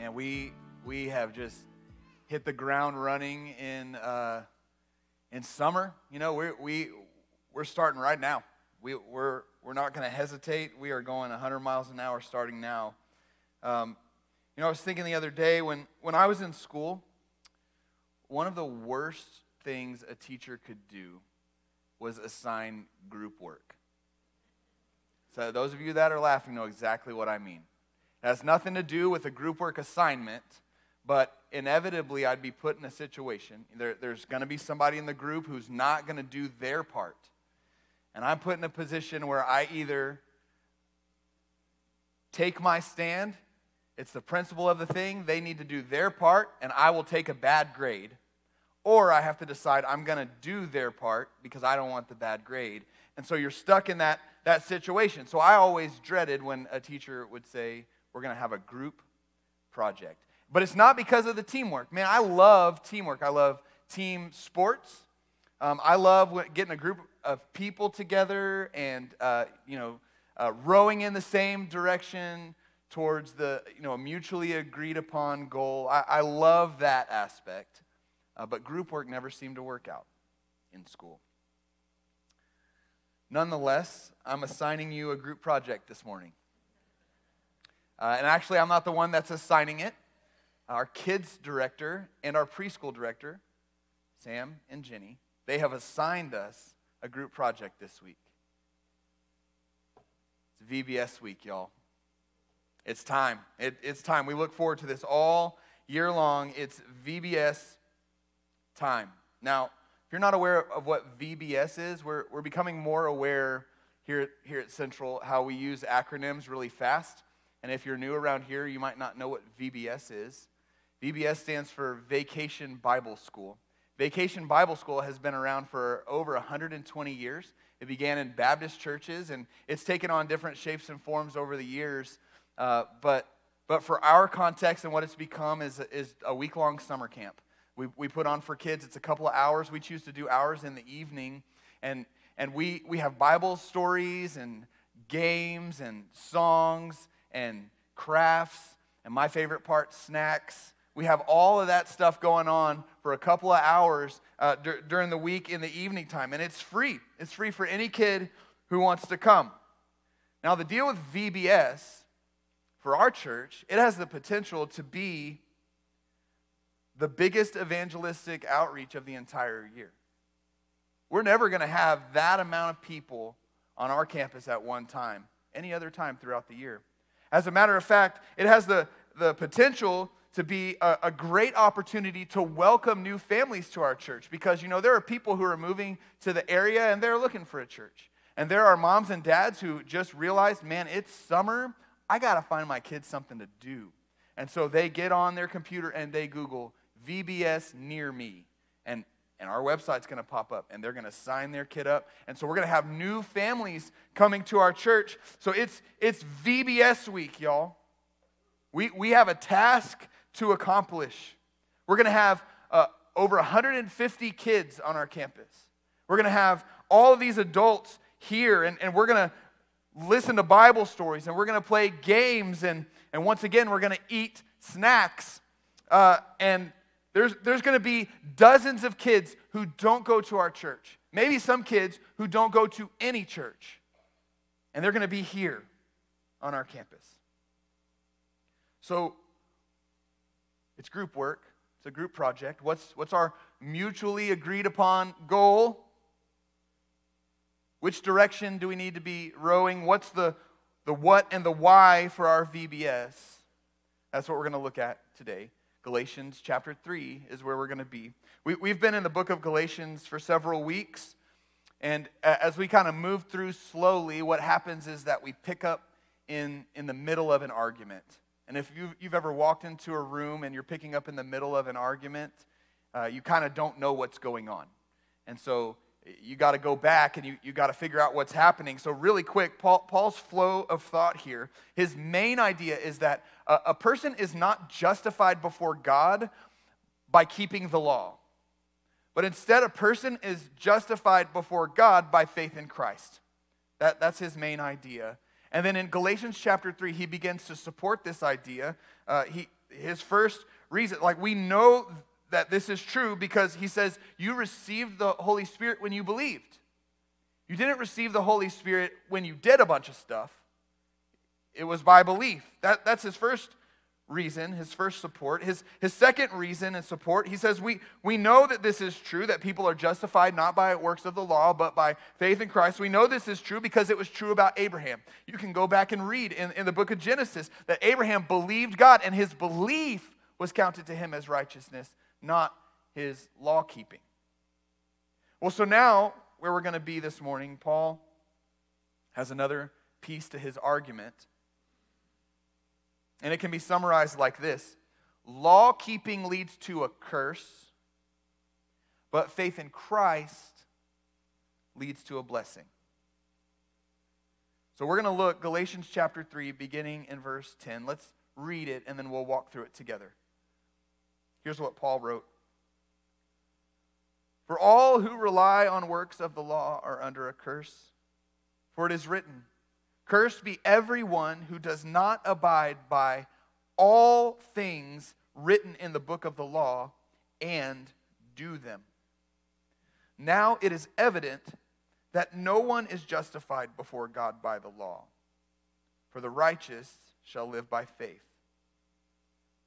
Man, we have just hit the ground running in summer. You know, we're starting right now. We're not going to hesitate. We are going 100 miles an hour starting now. You know, I was thinking the other day when I was in school, one of the worst things a teacher could do was assign group work. So those of you that are laughing know exactly what I mean. It has nothing to do with a group work assignment, but inevitably I'd be put in a situation. There's going to be somebody in the group who's not going to do their part. And I'm put in a position where I either take my stand, it's the principle of the thing, they need to do their part, and I will take a bad grade. Or I have to decide I'm going to do their part because I don't want the bad grade. And so you're stuck in that situation. So I always dreaded when a teacher would say, we're going to have a group project. But it's not because of the teamwork. Man, I love teamwork. I love team sports. I love getting a group of people together and, rowing in the same direction towards the, a mutually agreed upon goal. I love that aspect. But group work never seemed to work out in school. Nonetheless, I'm assigning you a group project this morning. And actually, I'm not the one that's assigning it. Our kids director and our preschool director, Sam and Jenny, they have assigned us a group project this week. It's VBS week, y'all. It's time. It's time. We look forward to this all year long. It's VBS time. Now, if you're not aware of what VBS is, we're becoming more aware here at Central how we use acronyms really fast. And if you're new around here, you might not know what VBS is. VBS stands for Vacation Bible School. Vacation Bible School has been around for over 120 years. It began in Baptist churches, and it's taken on different shapes and forms over the years. But for our context and what it's become is a week-long summer camp. We put on for kids. It's a couple of hours. We choose to do hours in the evening. And we have Bible stories and games and songs and crafts and my favorite part, snacks. We have all of that stuff going on for a couple of hours during the week in the evening time. And it's free. It's free for any kid who wants to come. Now, the deal with VBS for our church, it has the potential to be the biggest evangelistic outreach of the entire year. We're never going to have that amount of people on our campus at one time, any other time throughout the year. As a matter of fact, it has the potential to be a great opportunity to welcome new families to our church because, there are people who are moving to the area and they're looking for a church. And there are moms and dads who just realized, man, it's summer. I got to find my kids something to do. And so they get on their computer and they Google VBS near me, and our website's going to pop up, and they're going to sign their kid up, and so we're going to have new families coming to our church. So it's VBS week, y'all. We have a task to accomplish. We're going to have over 150 kids on our campus. We're going to have all of these adults here, and we're going to listen to Bible stories, and we're going to play games, and once again, we're going to eat snacks, and there's going to be dozens of kids who don't go to our church. Maybe some kids who don't go to any church. And they're going to be here on our campus. So it's group work. It's a group project. What's our mutually agreed upon goal? Which direction do we need to be rowing? What's the what and the why for our VBS? That's what we're going to look at today. Galatians chapter 3 is where we're going to be. We've been in the book of Galatians for several weeks, and as we kind of move through slowly, what happens is that we pick up in the middle of an argument. And if you've ever walked into a room and you're picking up in the middle of an argument, you kind of don't know what's going on. And so you got to go back and you got to figure out what's happening. So really quick, Paul's flow of thought here, his main idea is that a person is not justified before God by keeping the law. But instead, a person is justified before God by faith in Christ. That's his main idea. And then in Galatians chapter 3, he begins to support this idea. He his first reason. Like, we know that this is true because he says, you received the Holy Spirit when you believed. You didn't receive the Holy Spirit when you did a bunch of stuff. It was by belief. That's his first reason, his first support. His second reason and support, he says, we know that this is true, that people are justified not by works of the law, but by faith in Christ. We know this is true because it was true about Abraham. You can go back and read in the book of Genesis that Abraham believed God, and his belief was counted to him as righteousness, not his law keeping. Well, so now, where we're going to be this morning, Paul has another piece to his argument. And it can be summarized like this. Law-keeping leads to a curse, but faith in Christ leads to a blessing. So we're going to look Galatians chapter 3, beginning in verse 10. Let's read it, and then we'll walk through it together. Here's what Paul wrote. For all who rely on works of the law are under a curse, for it is written, cursed be everyone who does not abide by all things written in the book of the law and do them. Now it is evident that no one is justified before God by the law, for the righteous shall live by faith.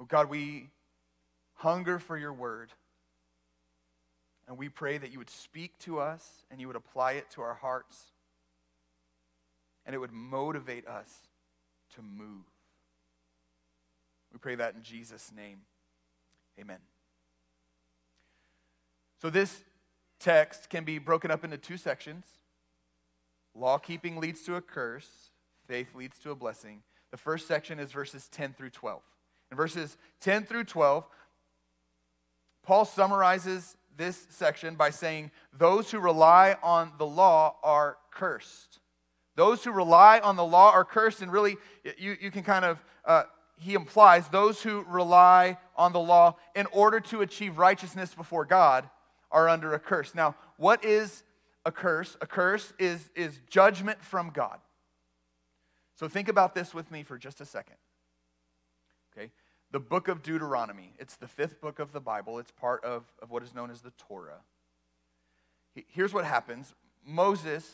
Oh God, we hunger for your word. And we pray that you would speak to us and you would apply it to our hearts. And it would motivate us to move. We pray that in Jesus' name. Amen. So this text can be broken up into two sections. Law-keeping leads to a curse. Faith leads to a blessing. The first section is verses 10 through 12. In verses 10 through 12, Paul summarizes this section by saying, those who rely on the law are cursed. Those who rely on the law are cursed, and really, you can kind of, he implies, those who rely on the law in order to achieve righteousness before God are under a curse. Now, what is a curse? A curse is judgment from God. So think about this with me for just a second. Okay? The book of Deuteronomy, it's the fifth book of the Bible. It's part of what is known as the Torah. Here's what happens. Moses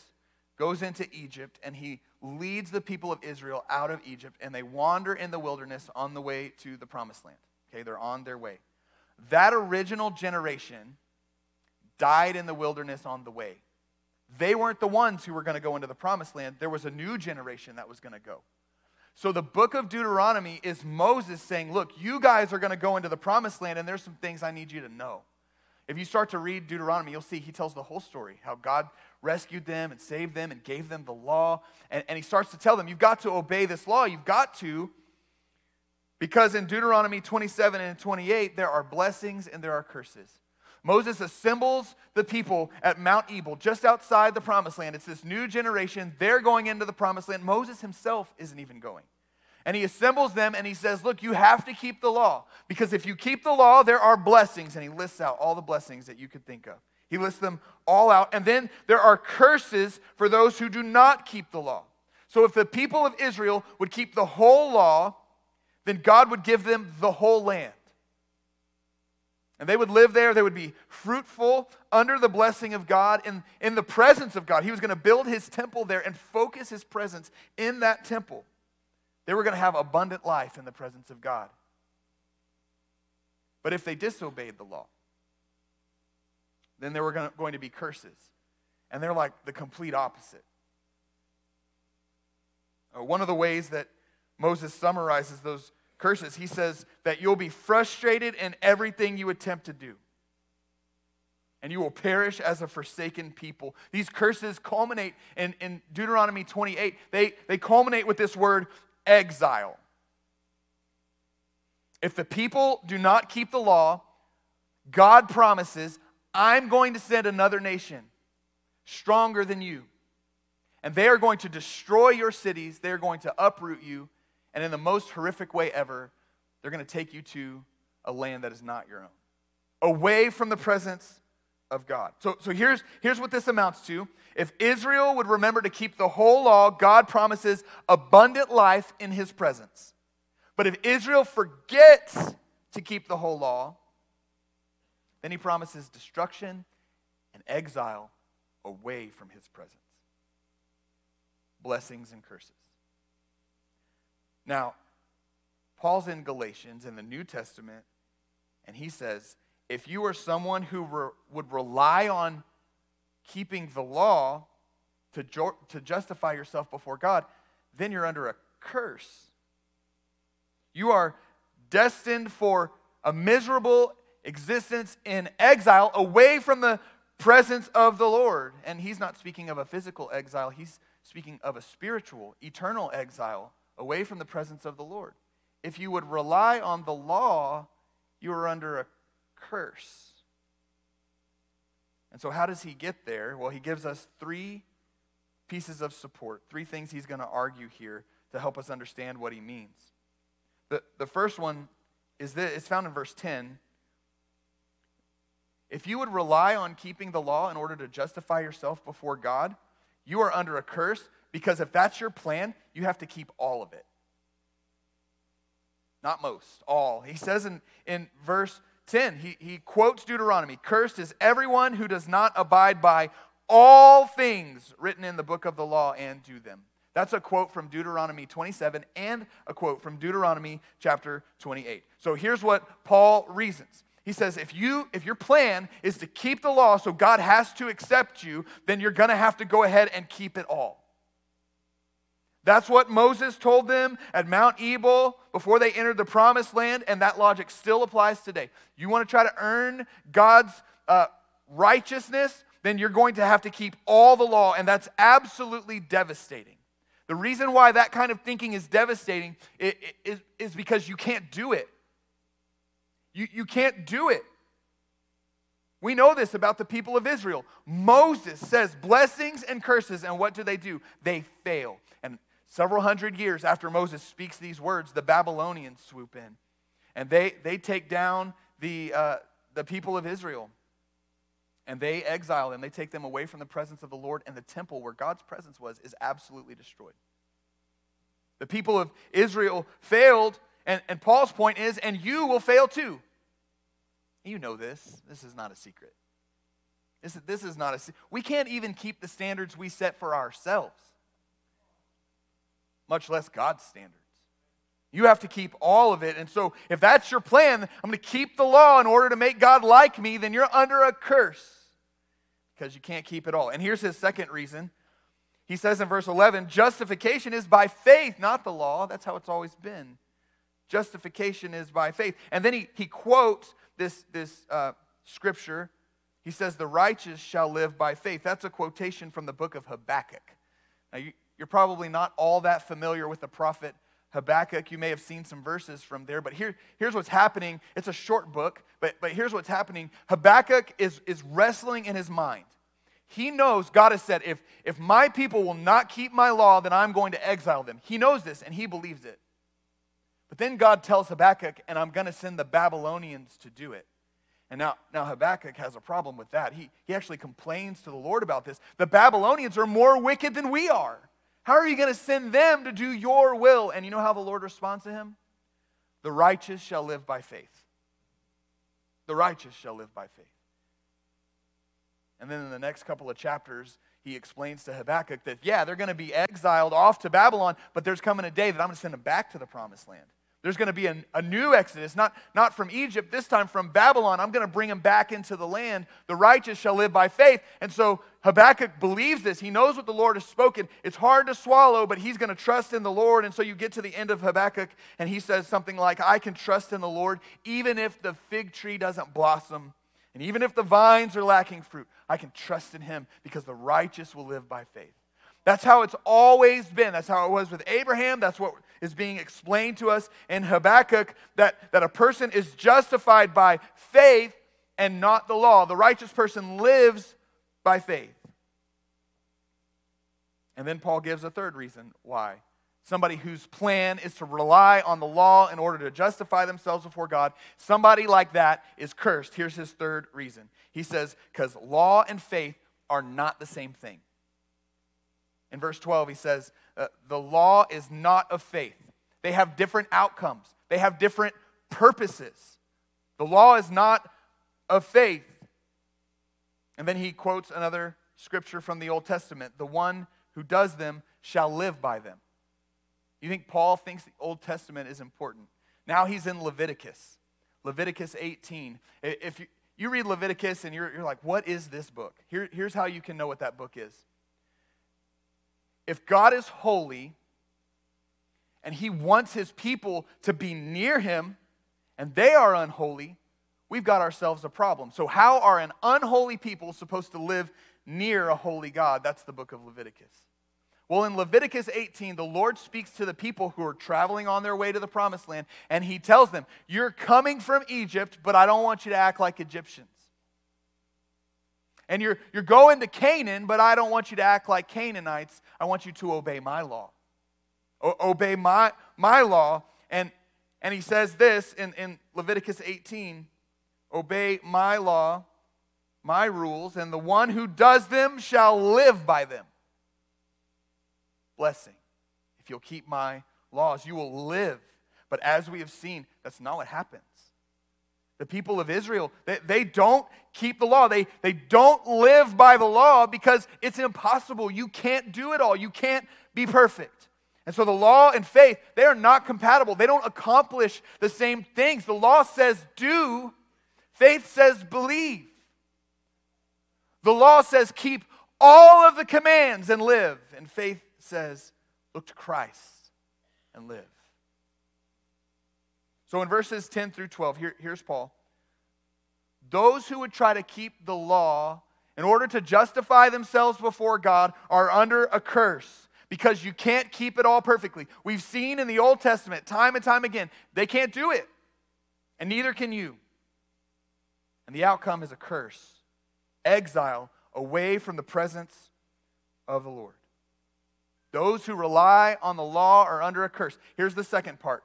goes into Egypt, and he leads the people of Israel out of Egypt, and they wander in the wilderness on the way to the Promised Land. Okay, they're on their way. That original generation died in the wilderness on the way. They weren't the ones who were going to go into the Promised Land. There was a new generation that was going to go. So the book of Deuteronomy is Moses saying, look, you guys are going to go into the Promised Land, and there's some things I need you to know. If you start to read Deuteronomy, you'll see he tells the whole story, how God rescued them and saved them and gave them the law. And he starts to tell them, you've got to obey this law. You've got to, because in Deuteronomy 27 and 28, there are blessings and there are curses. Moses assembles the people at Mount Ebal, just outside the Promised Land. It's this new generation. They're going into the Promised Land. Moses himself isn't even going. And he assembles them and he says, look, you have to keep the law, because if you keep the law, there are blessings. And he lists out all the blessings that you could think of. He lists them all out. And then there are curses for those who do not keep the law. So if the people of Israel would keep the whole law, then God would give them the whole land. And they would live there. They would be fruitful under the blessing of God and in the presence of God. He was going to build his temple there and focus his presence in that temple. They were going to have abundant life in the presence of God. But if they disobeyed the law, then there were going to be curses. And they're like the complete opposite. One of the ways that Moses summarizes those curses, he says that you'll be frustrated in everything you attempt to do. and you will perish as a forsaken people. These curses culminate in Deuteronomy 28. They culminate with this word, exile. If the people do not keep the law, God promises, I'm going to send another nation stronger than you. And they are going to destroy your cities. They are going to uproot you. And in the most horrific way ever, they're going to take you to a land that is not your own, away from the presence of God. So here's what this amounts to. If Israel would remember to keep the whole law, God promises abundant life in his presence. But if Israel forgets to keep the whole law, then he promises destruction and exile away from his presence. Blessings and curses. Now, Paul's in Galatians in the New Testament, and he says, if you are someone who would rely on keeping the law to justify yourself before God, then you're under a curse. You are destined for a miserable existence in exile away from the presence of the Lord. And he's not speaking of a physical exile. He's speaking of a spiritual, eternal exile away from the presence of the Lord. If you would rely on the law, you are under a curse. And so how does he get there? Well, he gives us three pieces of support, three things he's going to argue here to help us understand what he means. The first one is this. It's found in verse 10. If you would rely on keeping the law in order to justify yourself before God, you are under a curse, because if that's your plan, you have to keep all of it. Not most, all. He says in verse 10, he quotes Deuteronomy, cursed is everyone who does not abide by all things written in the book of the law and do them. That's a quote from Deuteronomy 27 and a quote from Deuteronomy chapter 28. So here's what Paul reasons. He says, if your plan is to keep the law so God has to accept you, then you're going to have to go ahead and keep it all. That's what Moses told them at Mount Ebal before they entered the promised land, and that logic still applies today. You want to try to earn God's righteousness, then you're going to have to keep all the law, and that's absolutely devastating. The reason why that kind of thinking is devastating is because you can't do it. You can't do it. We know this about the people of Israel. Moses says blessings and curses, and what do? They fail. And several hundred years after Moses speaks these words, the Babylonians swoop in, and they take down the people of Israel, and they exile them. They take them away from the presence of the Lord, and the temple where God's presence was is absolutely destroyed. The people of Israel failed, and Paul's point is, and you will fail too. You know this. This is not a secret. This is not a secret. We can't even keep the standards we set for ourselves, much less God's standards. You have to keep all of it. And so if that's your plan, I'm going to keep the law in order to make God like me, then you're under a curse because you can't keep it all. And here's his second reason. He says in verse 11, justification is by faith, not the law. That's how it's always been. Justification is by faith. And then he quotes this scripture. He says, the righteous shall live by faith. That's a quotation from the book of Habakkuk. Now, you're probably not all that familiar with the prophet Habakkuk. You may have seen some verses from there, but here's what's happening. It's a short book, but here's what's happening. Habakkuk is wrestling in his mind. He knows God has said, if my people will not keep my law, then I'm going to exile them. He knows this, and he believes it. But then God tells Habakkuk, and I'm going to send the Babylonians to do it. And now Habakkuk has a problem with that. He actually complains to the Lord about this. The Babylonians are more wicked than we are. How are you going to send them to do your will? And you know how the Lord responds to him? The righteous shall live by faith. The righteous shall live by faith. And then in the next couple of chapters, he explains to Habakkuk that, yeah, they're going to be exiled off to Babylon, but there's coming a day that I'm going to send them back to the promised land. There's going to be a new exodus, not from Egypt, this time from Babylon. I'm going to bring them back into the land. The righteous shall live by faith. And so Habakkuk believes this. He knows what the Lord has spoken. It's hard to swallow, but he's going to trust in the Lord. And so you get to the end of Habakkuk, and he says something like, I can trust in the Lord even if the fig tree doesn't blossom And even if the vines are lacking fruit, I can trust in him because the righteous will live by faith. That's how it's always been. That's how it was with Abraham. That's what is being explained to us in Habakkuk, that a person is justified by faith and not the law. The righteous person lives by faith. And then Paul gives a third reason why. Somebody whose plan is to rely on the law in order to justify themselves before God, somebody like that is cursed. Here's his third reason. He says, because law and faith are not the same thing. In verse 12, he says, the law is not of faith. They have different outcomes. They have different purposes. The law is not of faith. And then he quotes another scripture from the Old Testament. The one who does them shall live by them. You think Paul thinks the Old Testament is important? Now he's in Leviticus. Leviticus 18. If you read Leviticus and you're like, what is this book? Here's how you can know what that book is. If God is holy and he wants his people to be near him and they are unholy, we've got ourselves a problem. So how are an unholy people supposed to live near a holy God? That's the book of Leviticus. Well, in Leviticus 18, the Lord speaks to the people who are traveling on their way to the promised land, and he tells them, you're coming from Egypt, but I don't want you to act like Egyptians. And you're going to Canaan, but I don't want you to act like Canaanites. I want you to obey my law. Obey my law. And he says this in Leviticus 18, obey my law, my rules, and the one who does them shall live by them. Blessing. If you'll keep my laws, you will live. But as we have seen, that's not what happens. The people of Israel, they don't keep the law. They don't live by the law because it's impossible. You can't do it all. You can't be perfect. And so the law and faith, they are not compatible. They don't accomplish the same things. The law says do. Faith says believe. The law says keep all of the commands and live. And faith says, look to Christ and live. So in verses 10 through 12, here's Paul. Those who would try to keep the law in order to justify themselves before God are under a curse because you can't keep it all perfectly. We've seen in the Old Testament time and time again, they can't do it, and neither can you. And the outcome is a curse, exile away from the presence of the Lord. Those who rely on the law are under a curse. Here's the second part.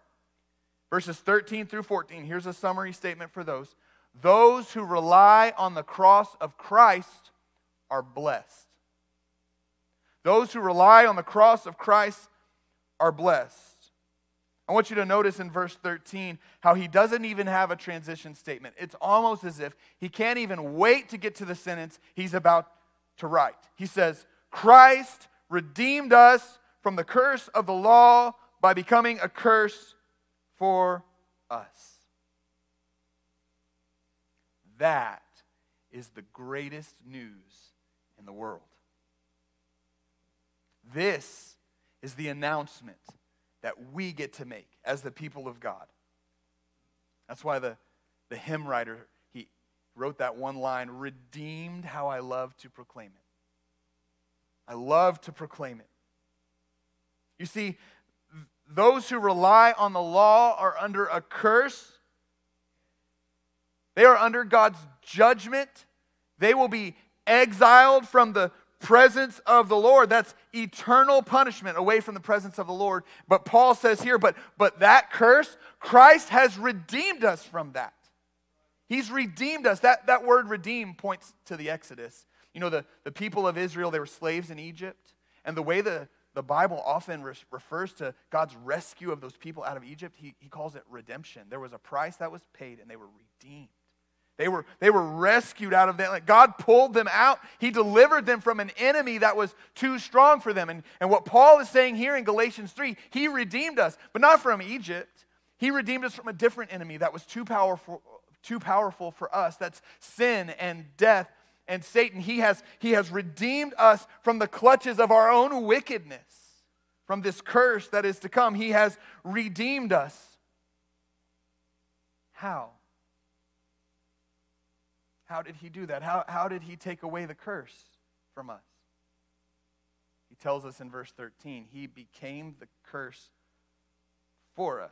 Verses 13 through 14. Here's a summary statement for those. Those who rely on the cross of Christ are blessed. Those who rely on the cross of Christ are blessed. I want you to notice in verse 13 how he doesn't even have a transition statement. It's almost as if he can't even wait to get to the sentence he's about to write. He says, Christ redeemed us from the curse of the law by becoming a curse for us. That is the greatest news in the world. This is the announcement that we get to make as the people of God. That's why the hymn writer, he wrote that one line, redeemed, how I love to proclaim it. I love to proclaim it. You see, those who rely on the law are under a curse. They are under God's judgment. They will be exiled from the presence of the Lord. That's eternal punishment away from the presence of the Lord. But Paul says here, but that curse, Christ has redeemed us from that. He's redeemed us. That word redeem points to the Exodus. You know, the people of Israel, they were slaves in Egypt. And the way the Bible often refers to God's rescue of those people out of Egypt, he calls it redemption. There was a price that was paid, and they were redeemed. They were rescued out of that. Like God pulled them out. He delivered them from an enemy that was too strong for them. And what Paul is saying here in Galatians 3, he redeemed us, but not from Egypt. He redeemed us from a different enemy that was too powerful for us. That's sin and death. And Satan, he has redeemed us from the clutches of our own wickedness, from this curse that is to come. He has redeemed us. How? How did he do that? How did he take away the curse from us? He tells us in verse 13, he became the curse for us.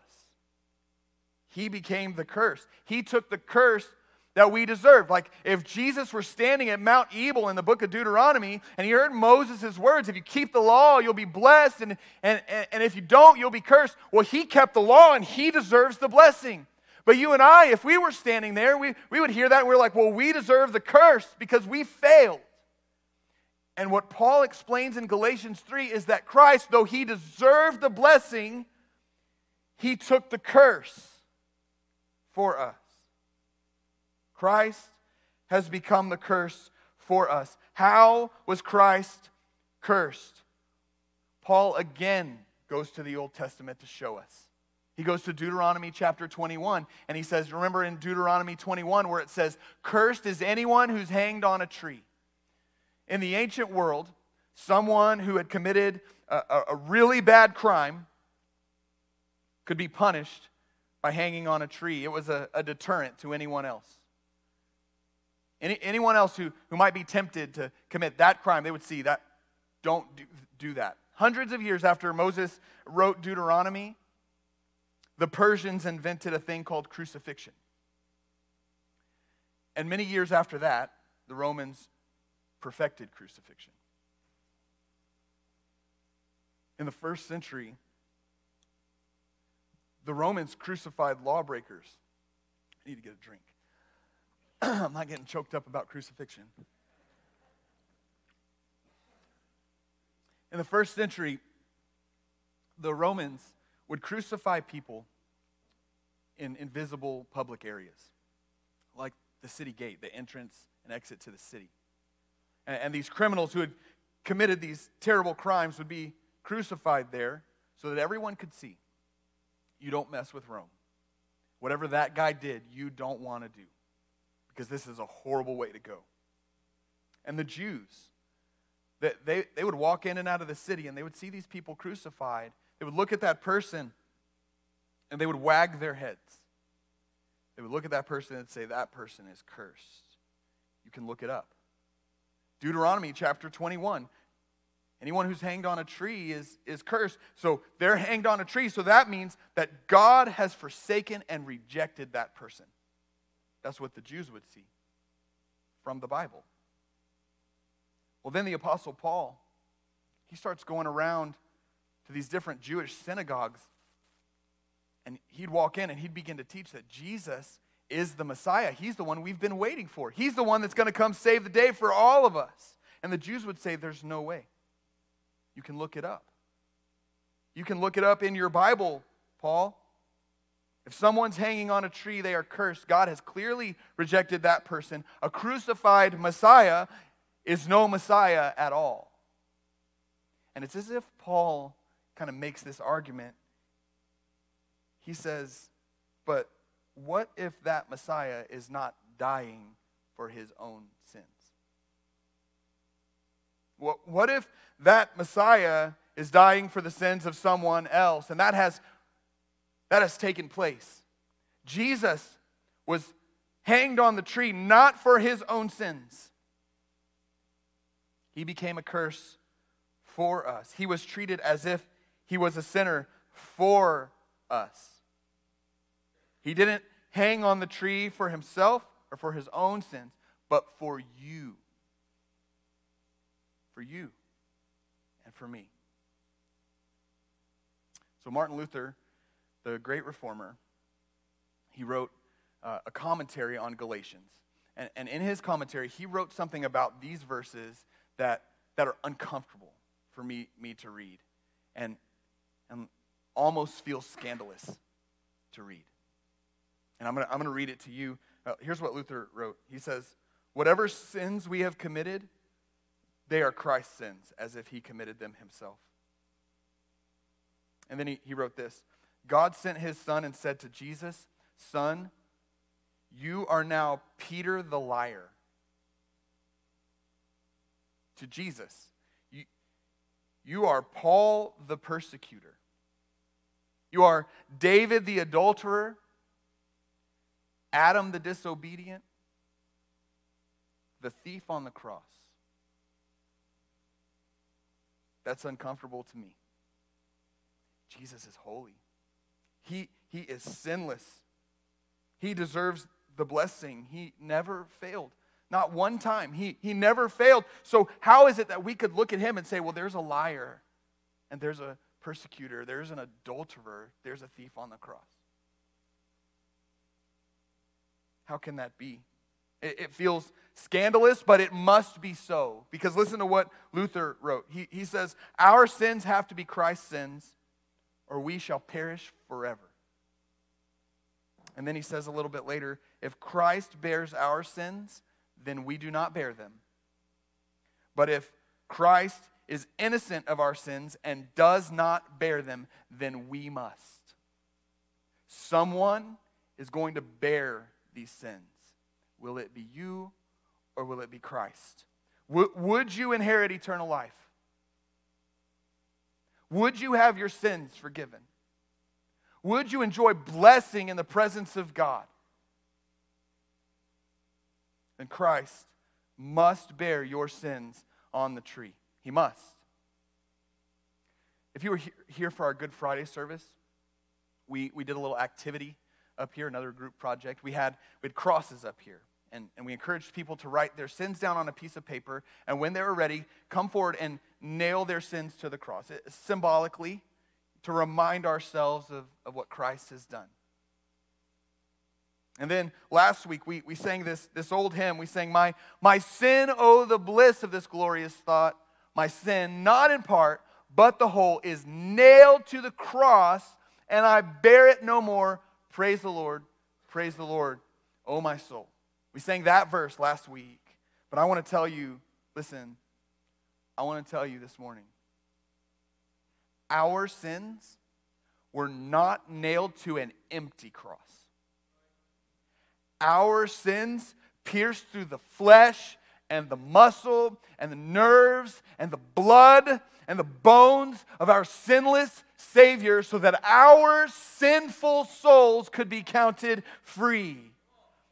He became the curse. He took the curse that we deserved. Like if Jesus were standing at Mount Ebal in the book of Deuteronomy and he heard Moses' words, if you keep the law, you'll be blessed, and if you don't, you'll be cursed. Well, he kept the law and he deserves the blessing. But you and I, if we were standing there, we would hear that and we're like, well, we deserve the curse because we failed. And what Paul explains in Galatians 3 is that Christ, though he deserved the blessing, he took the curse for us. Christ has become the curse for us. How was Christ cursed? Paul again goes to the Old Testament to show us. He goes to Deuteronomy chapter 21, and he says, remember in Deuteronomy 21 where it says, cursed is anyone who's hanged on a tree. In the ancient world, someone who had committed a really bad crime could be punished by hanging on a tree. It was a deterrent to anyone else. Anyone else who might be tempted to commit that crime, they would see that, don't do that. Hundreds of years after Moses wrote Deuteronomy, the Persians invented a thing called crucifixion. And many years after that, the Romans perfected crucifixion. In the first century, the Romans crucified lawbreakers. I need to get a drink. I'm not getting choked up about crucifixion. In the first century, the Romans would crucify people in invisible public areas, like the city gate, the entrance and exit to the city. And these criminals who had committed these terrible crimes would be crucified there so that everyone could see. You don't mess with Rome. Whatever that guy did, you don't want to do, because this is a horrible way to go. And the Jews, they would walk in and out of the city and they would see these people crucified. They would look at that person and they would wag their heads. They would look at that person and say, that person is cursed. You can look it up. Deuteronomy chapter 21. Anyone who's hanged on a tree is cursed. So they're hanged on a tree. So that means that God has forsaken and rejected that person. That's what the Jews would see from the Bible. Well, then the Apostle Paul, he starts going around to these different Jewish synagogues, and he'd walk in and he'd begin to teach that Jesus is the Messiah. He's the one we've been waiting for. He's the one that's going to come save the day for all of us. And the Jews would say, there's no way. You can look it up. You can look it up in your Bible, Paul. If someone's hanging on a tree, they are cursed. God has clearly rejected that person. A crucified Messiah is no Messiah at all. And it's as if Paul kind of makes this argument. He says, but what if that Messiah is not dying for his own sins? What if that Messiah is dying for the sins of someone else? And that has taken place. Jesus was hanged on the tree not for his own sins. He became a curse for us. He was treated as if he was a sinner for us. He didn't hang on the tree for himself or for his own sins, but for you. For you and for me. So Martin Luther, the great reformer, he wrote a commentary on Galatians. And in his commentary, he wrote something about these verses that are uncomfortable for me to read and almost feel scandalous to read. And I'm going to read it to you. Here's what Luther wrote. He says, whatever sins we have committed, they are Christ's sins, as if he committed them himself. And then he wrote this. God sent his son and said to Jesus, son, you are now Peter the liar. To Jesus, you are Paul the persecutor. You are David the adulterer, Adam the disobedient, the thief on the cross. That's uncomfortable to me. Jesus is holy. He is sinless. He deserves the blessing. He never failed. Not one time. He never failed. So how is it that we could look at him and say, well, there's a liar, and there's a persecutor, there's an adulterer, there's a thief on the cross? How can that be? It feels scandalous, but it must be so. Because listen to what Luther wrote. He says, our sins have to be Christ's sins, or we shall perish forever. And then he says a little bit later, if Christ bears our sins, then we do not bear them. But if Christ is innocent of our sins and does not bear them, then we must. Someone is going to bear these sins. Will it be you, or will it be Christ? Would you inherit eternal life? Would you have your sins forgiven? Would you enjoy blessing in the presence of God? Then Christ must bear your sins on the tree. He must. If you were here for our Good Friday service, we did a little activity up here, another group project. We had crosses up here, and we encouraged people to write their sins down on a piece of paper, and when they were ready, come forward and nail their sins to the cross, symbolically, to remind ourselves of what Christ has done. And then last week, we sang this old hymn. We sang, my sin, oh, the bliss of this glorious thought. My sin, not in part, but the whole, is nailed to the cross, and I bear it no more. Praise the Lord, oh my soul. We sang that verse last week, but I want to tell you, listen, I want to tell you this morning, our sins were not nailed to an empty cross. Our sins pierced through the flesh and the muscle and the nerves and the blood and the bones of our sinless Savior, so that our sinful souls could be counted free.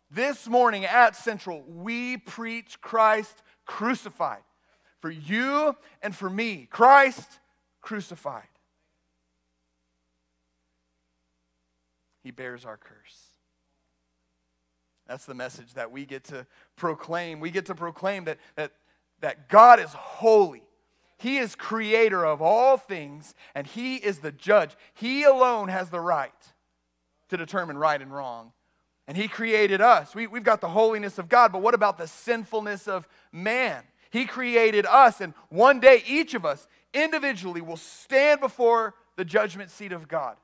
This morning at Central, we preach Christ crucified. For you and for me, Christ crucified. He bears our curse. That's the message that we get to proclaim. We get to proclaim that God is holy. He is creator of all things, and he is the judge. He alone has the right to determine right and wrong. And he created us. We've got the holiness of God, but what about the sinfulness of man? He created us, and one day each of us individually will stand before the judgment seat of God.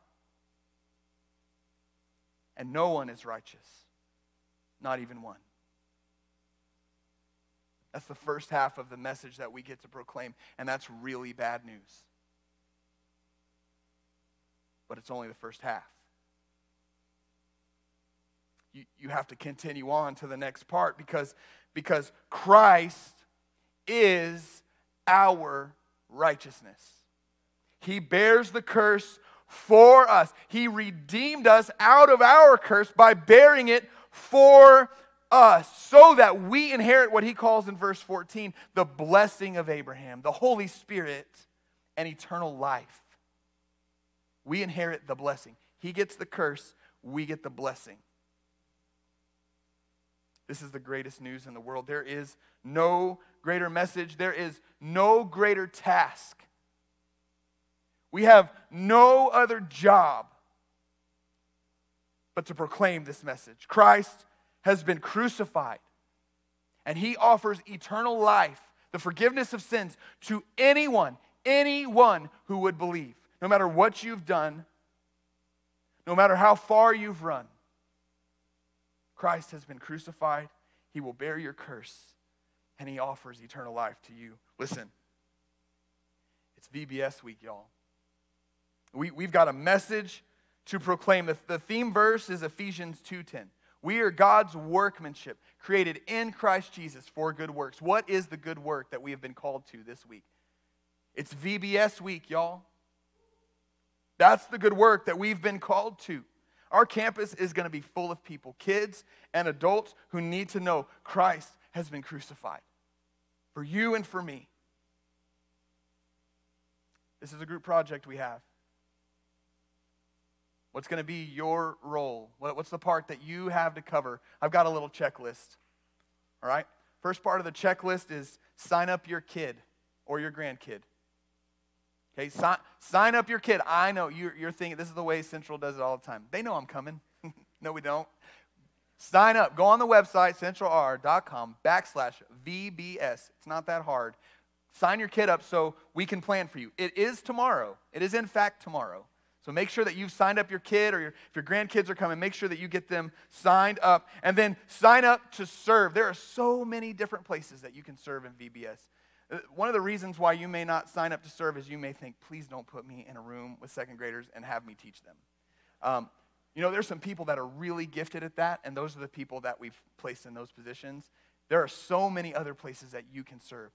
And no one is righteous. Not even one. That's the first half of the message that we get to proclaim, and that's really bad news. But it's only the first half. You have to continue on to the next part because Christ is our righteousness. He bears the curse for us. He redeemed us out of our curse by bearing it for us, so that we inherit what he calls in verse 14, the blessing of Abraham, the Holy Spirit, and eternal life. We inherit the blessing. He gets the curse, we get the blessing. This is the greatest news in the world. There is no greater message. There is no greater task. We have no other job but to proclaim this message. Christ has been crucified, and he offers eternal life, the forgiveness of sins, to anyone who would believe. No matter what you've done, no matter how far you've run, Christ has been crucified, he will bear your curse, and he offers eternal life to you. Listen, it's VBS week, y'all. We've got a message to proclaim. The theme verse is Ephesians 2:10. We are God's workmanship, created in Christ Jesus for good works. What is the good work that we have been called to this week? It's VBS week, y'all. That's the good work that we've been called to. Our campus is going to be full of people, kids and adults, who need to know Christ has been crucified for you and for me. This is a group project we have. What's going to be your role? What's the part that you have to cover? I've got a little checklist, all right? First part of the checklist is sign up your kid or your grandkid. Okay, sign up your kid. I know you're thinking, this is the way Central does it all the time. They know I'm coming. No, we don't. Sign up. Go on the website, centralr.com/VBS. It's not that hard. Sign your kid up so we can plan for you. It is tomorrow. It is, in fact, tomorrow. So make sure that you've signed up your kid, or if your grandkids are coming, make sure that you get them signed up. And then sign up to serve. There are so many different places that you can serve in VBS. One of the reasons why you may not sign up to serve is you may think, please don't put me in a room with second graders and have me teach them. There's some people that are really gifted at that, and those are the people that we've placed in those positions. There are so many other places that you can serve.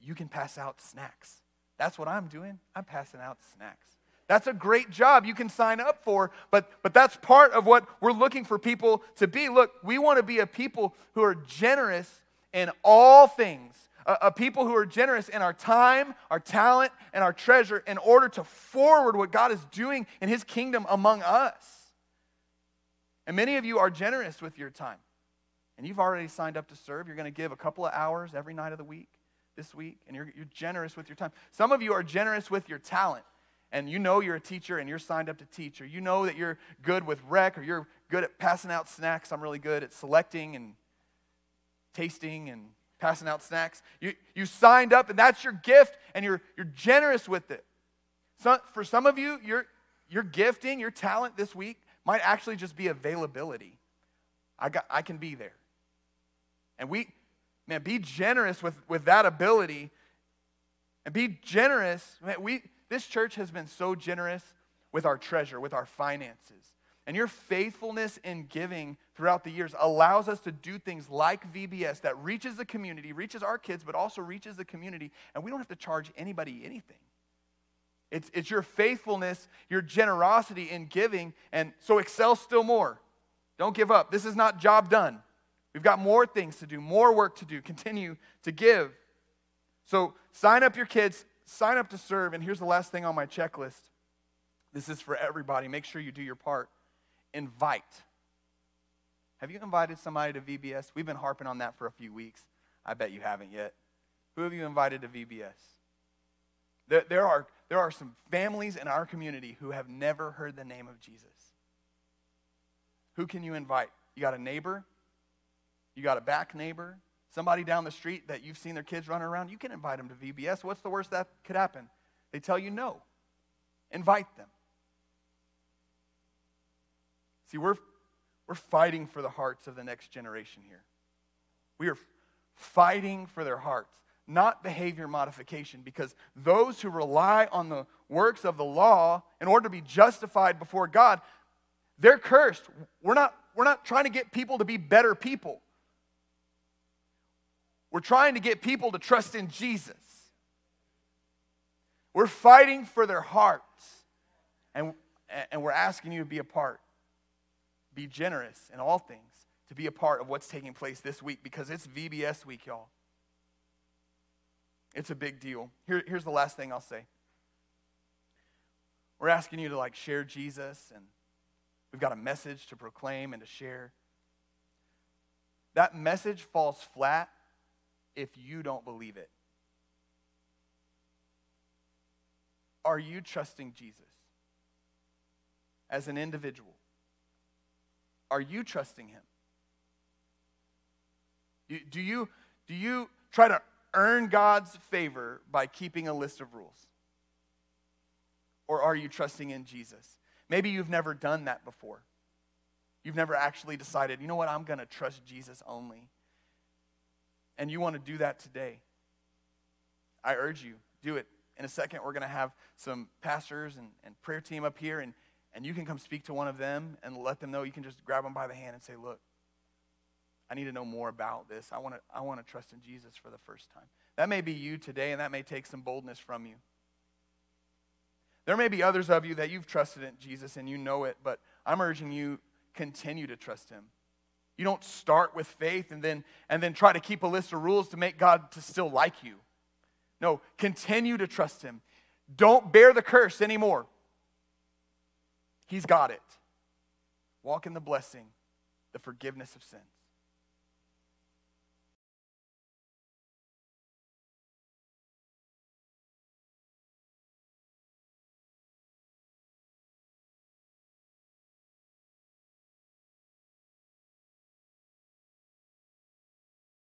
You can pass out snacks. That's what I'm doing. I'm passing out snacks. That's a great job you can sign up for, but that's part of what we're looking for people to be. Look, we want to be a people who are generous in all things, a people who are generous in our time, our talent, and our treasure in order to forward what God is doing in His kingdom among us. And many of you are generous with your time, and you've already signed up to serve. You're going to give a couple of hours every night of the week, this week, and you're generous with your time. Some of you are generous with your talent. And you know you're a teacher and you're signed up to teach, or you know that you're good with rec, or you're good at passing out snacks. I'm really good at selecting and tasting and passing out snacks. You signed up, and that's your gift, and you're generous with it. So for some of you, your gifting, your talent this week might actually just be availability. I can be there. And be generous with that ability, and be generous. This church has been so generous with our treasure, with our finances. And your faithfulness in giving throughout the years allows us to do things like VBS that reaches the community, reaches our kids, but also reaches the community. And we don't have to charge anybody anything. It's your faithfulness, your generosity in giving. And so excel still more. Don't give up. This is not job done. We've got more things to do, more work to do. Continue to give. So sign up your kids. Sign up to serve, and here's the last thing on my checklist. This is for everybody. Make sure you do your part. Invite. Have you invited somebody to VBS? We've been harping on that for a few weeks. I bet you haven't yet. Who have you invited to VBS? There are some families in our community who have never heard the name of Jesus. Who can you invite? You got a neighbor? You got a back neighbor? Somebody down the street that you've seen their kids running around, you can invite them to VBS. What's the worst that could happen? They tell you no. Invite them. See, we're fighting for the hearts of the next generation here. We are fighting for their hearts, not behavior modification, because those who rely on the works of the law in order to be justified before God, they're cursed. We're not trying to get people to be better people. We're trying to get people to trust in Jesus. We're fighting for their hearts. And we're asking you to be a part. Be generous in all things. To be a part of what's taking place this week. Because it's VBS week, y'all. It's a big deal. Here's the last thing I'll say. We're asking you to share Jesus. And we've got a message to proclaim and to share. That message falls flat if you don't believe it. Are you trusting Jesus as an individual? Are you trusting Him? Do you try to earn God's favor by keeping a list of rules? Or are you trusting in Jesus? Maybe you've never done that before. You've never actually decided, you know what, I'm going to trust Jesus only. And you want to do that today, I urge you, do it. In a second, we're going to have some pastors and prayer team up here, and you can come speak to one of them and let them know. You can just grab them by the hand and say, look, I need to know more about this. I want to trust in Jesus for the first time. That may be you today, and that may take some boldness from you. There may be others of you that you've trusted in Jesus and you know it, but I'm urging you, continue to trust Him. You don't start with faith and then try to keep a list of rules to make God to still like you. No, continue to trust him. Don't bear the curse anymore. He's got it. Walk in the blessing, the forgiveness of sins.